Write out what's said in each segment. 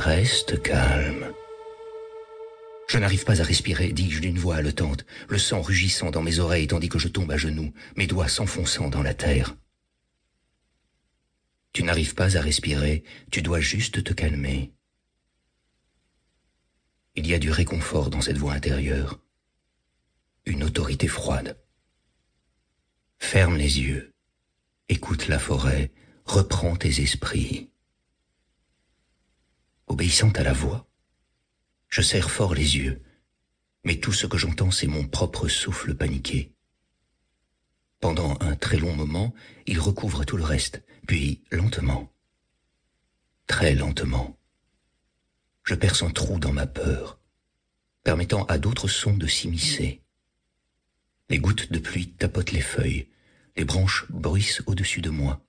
Reste calme. Je n'arrive pas à respirer, dis-je d'une voix haletante, le sang rugissant dans mes oreilles tandis que je tombe à genoux, mes doigts s'enfonçant dans la terre. Tu n'arrives pas à respirer, tu dois juste te calmer. Il y a du réconfort dans cette voix intérieure. Une autorité froide. Ferme les yeux. Écoute la forêt. Reprends tes esprits. Obéissant à la voix, je serre fort les yeux, mais tout ce que j'entends, c'est mon propre souffle paniqué. Pendant un très long moment, il recouvre tout le reste, puis lentement, très lentement, je perce un trou dans ma peur, permettant à d'autres sons de s'immiscer. Les gouttes de pluie tapotent les feuilles, les branches bruissent au-dessus de moi.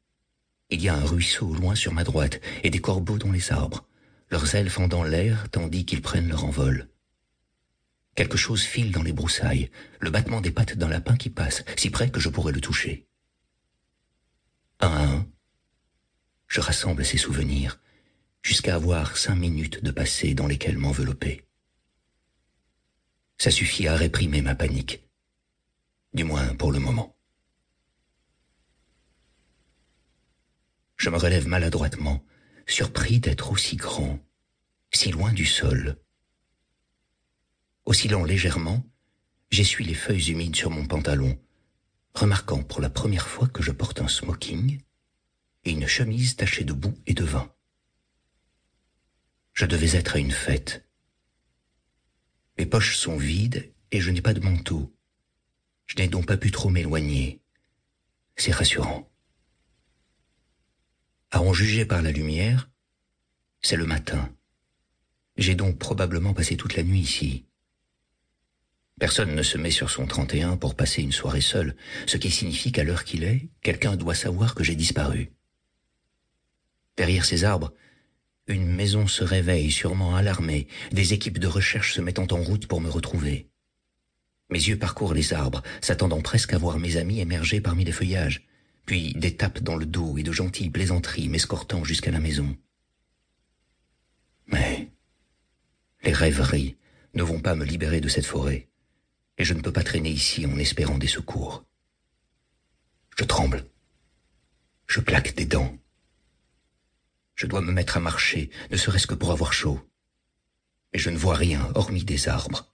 Il y a un ruisseau au loin sur ma droite et des corbeaux dans les arbres, leurs ailes fendant l'air tandis qu'ils prennent leur envol. Quelque chose file dans les broussailles, le battement des pattes d'un lapin qui passe, si près que je pourrais le toucher. Un à un, je rassemble ces souvenirs, jusqu'à avoir 5 minutes de passé dans lesquelles m'envelopper. Ça suffit à réprimer ma panique, du moins pour le moment. Je me relève maladroitement, surpris d'être aussi grand, si loin du sol. Oscillant légèrement, j'essuie les feuilles humides sur mon pantalon, remarquant pour la première fois que je porte un smoking et une chemise tachée de boue et de vin. Je devais être à une fête. Mes poches sont vides et je n'ai pas de manteau. Je n'ai donc pas pu trop m'éloigner. C'est rassurant. À en juger par la lumière, c'est le matin. J'ai donc probablement passé toute la nuit ici. Personne ne se met sur son 31 pour passer une soirée seule, ce qui signifie qu'à l'heure qu'il est, quelqu'un doit savoir que j'ai disparu. Derrière ces arbres, une maison se réveille, sûrement alarmée. Des équipes de recherche se mettant en route pour me retrouver. Mes yeux parcourent les arbres, s'attendant presque à voir mes amis émerger parmi les feuillages. Puis des tapes dans le dos et de gentilles plaisanteries m'escortant jusqu'à la maison. Mais les rêveries ne vont pas me libérer de cette forêt, et je ne peux pas traîner ici en espérant des secours. Je tremble. Je claque des dents. Je dois me mettre à marcher, ne serait-ce que pour avoir chaud. Mais je ne vois rien, hormis des arbres.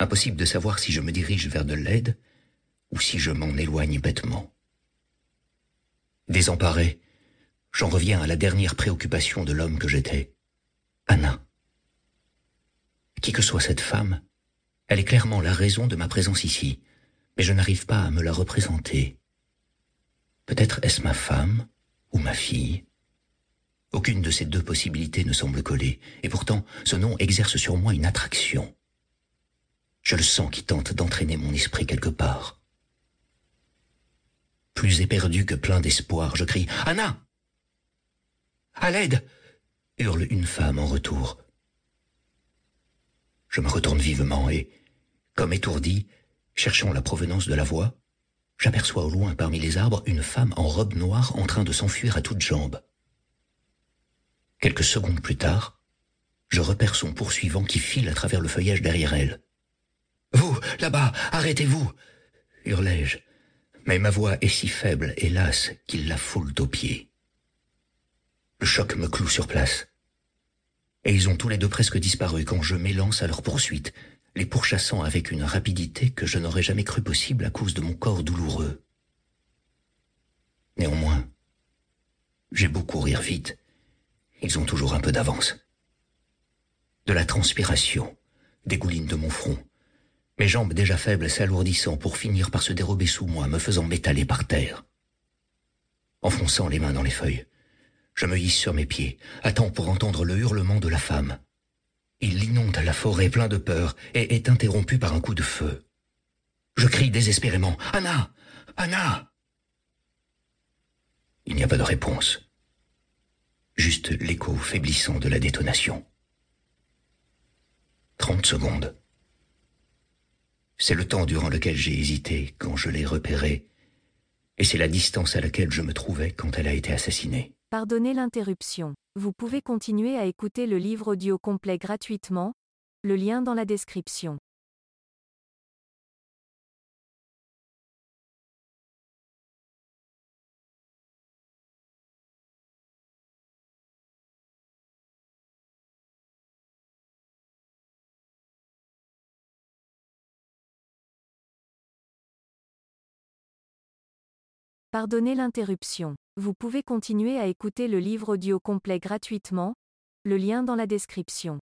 Impossible de savoir si je me dirige vers de l'aide ou si je m'en éloigne bêtement. Désemparé, j'en reviens à la dernière préoccupation de l'homme que j'étais, Anna. Qui que soit cette femme, elle est clairement la raison de ma présence ici, mais je n'arrive pas à me la représenter. Peut-être est-ce ma femme ou ma fille? Aucune de ces deux possibilités ne semble coller, et pourtant ce nom exerce sur moi une attraction. Je le sens qui tente d'entraîner mon esprit quelque part. Plus éperdu que plein d'espoir, je crie « Anna !»« À l'aide !» hurle une femme en retour. Je me retourne vivement et, comme étourdi, cherchant la provenance de la voix, j'aperçois au loin parmi les arbres une femme en robe noire en train de s'enfuir à toutes jambes. Quelques secondes plus tard, je repère son poursuivant qui file à travers le feuillage derrière elle. « Vous, là-bas, arrêtez-vous » hurlai-je. Mais ma voix est si faible, hélas, qu'ils la foulent aux pieds. Le choc me cloue sur place. Et ils ont tous les deux presque disparu quand je m'élance à leur poursuite, les pourchassant avec une rapidité que je n'aurais jamais cru possible à cause de mon corps douloureux. Néanmoins, j'ai beau courir vite, ils ont toujours un peu d'avance. De la transpiration dégouline de mon front, mes jambes déjà faibles s'alourdissant pour finir par se dérober sous moi, me faisant m'étaler par terre. Enfonçant les mains dans les feuilles, je me hisse sur mes pieds, attends pour entendre le hurlement de la femme. Il inonde la forêt plein de peur et est interrompu par un coup de feu. Je crie désespérément « Anna ! Anna !» Il n'y a pas de réponse. Juste l'écho faiblissant de la détonation. 30 secondes. C'est le temps durant lequel j'ai hésité quand je l'ai repérée, et c'est la distance à laquelle je me trouvais quand elle a été assassinée. Pardonnez l'interruption. Vous pouvez continuer à écouter le livre audio complet gratuitement, le lien dans la description. Pardonnez l'interruption. Vous pouvez continuer à écouter le livre audio complet gratuitement, le lien dans la description.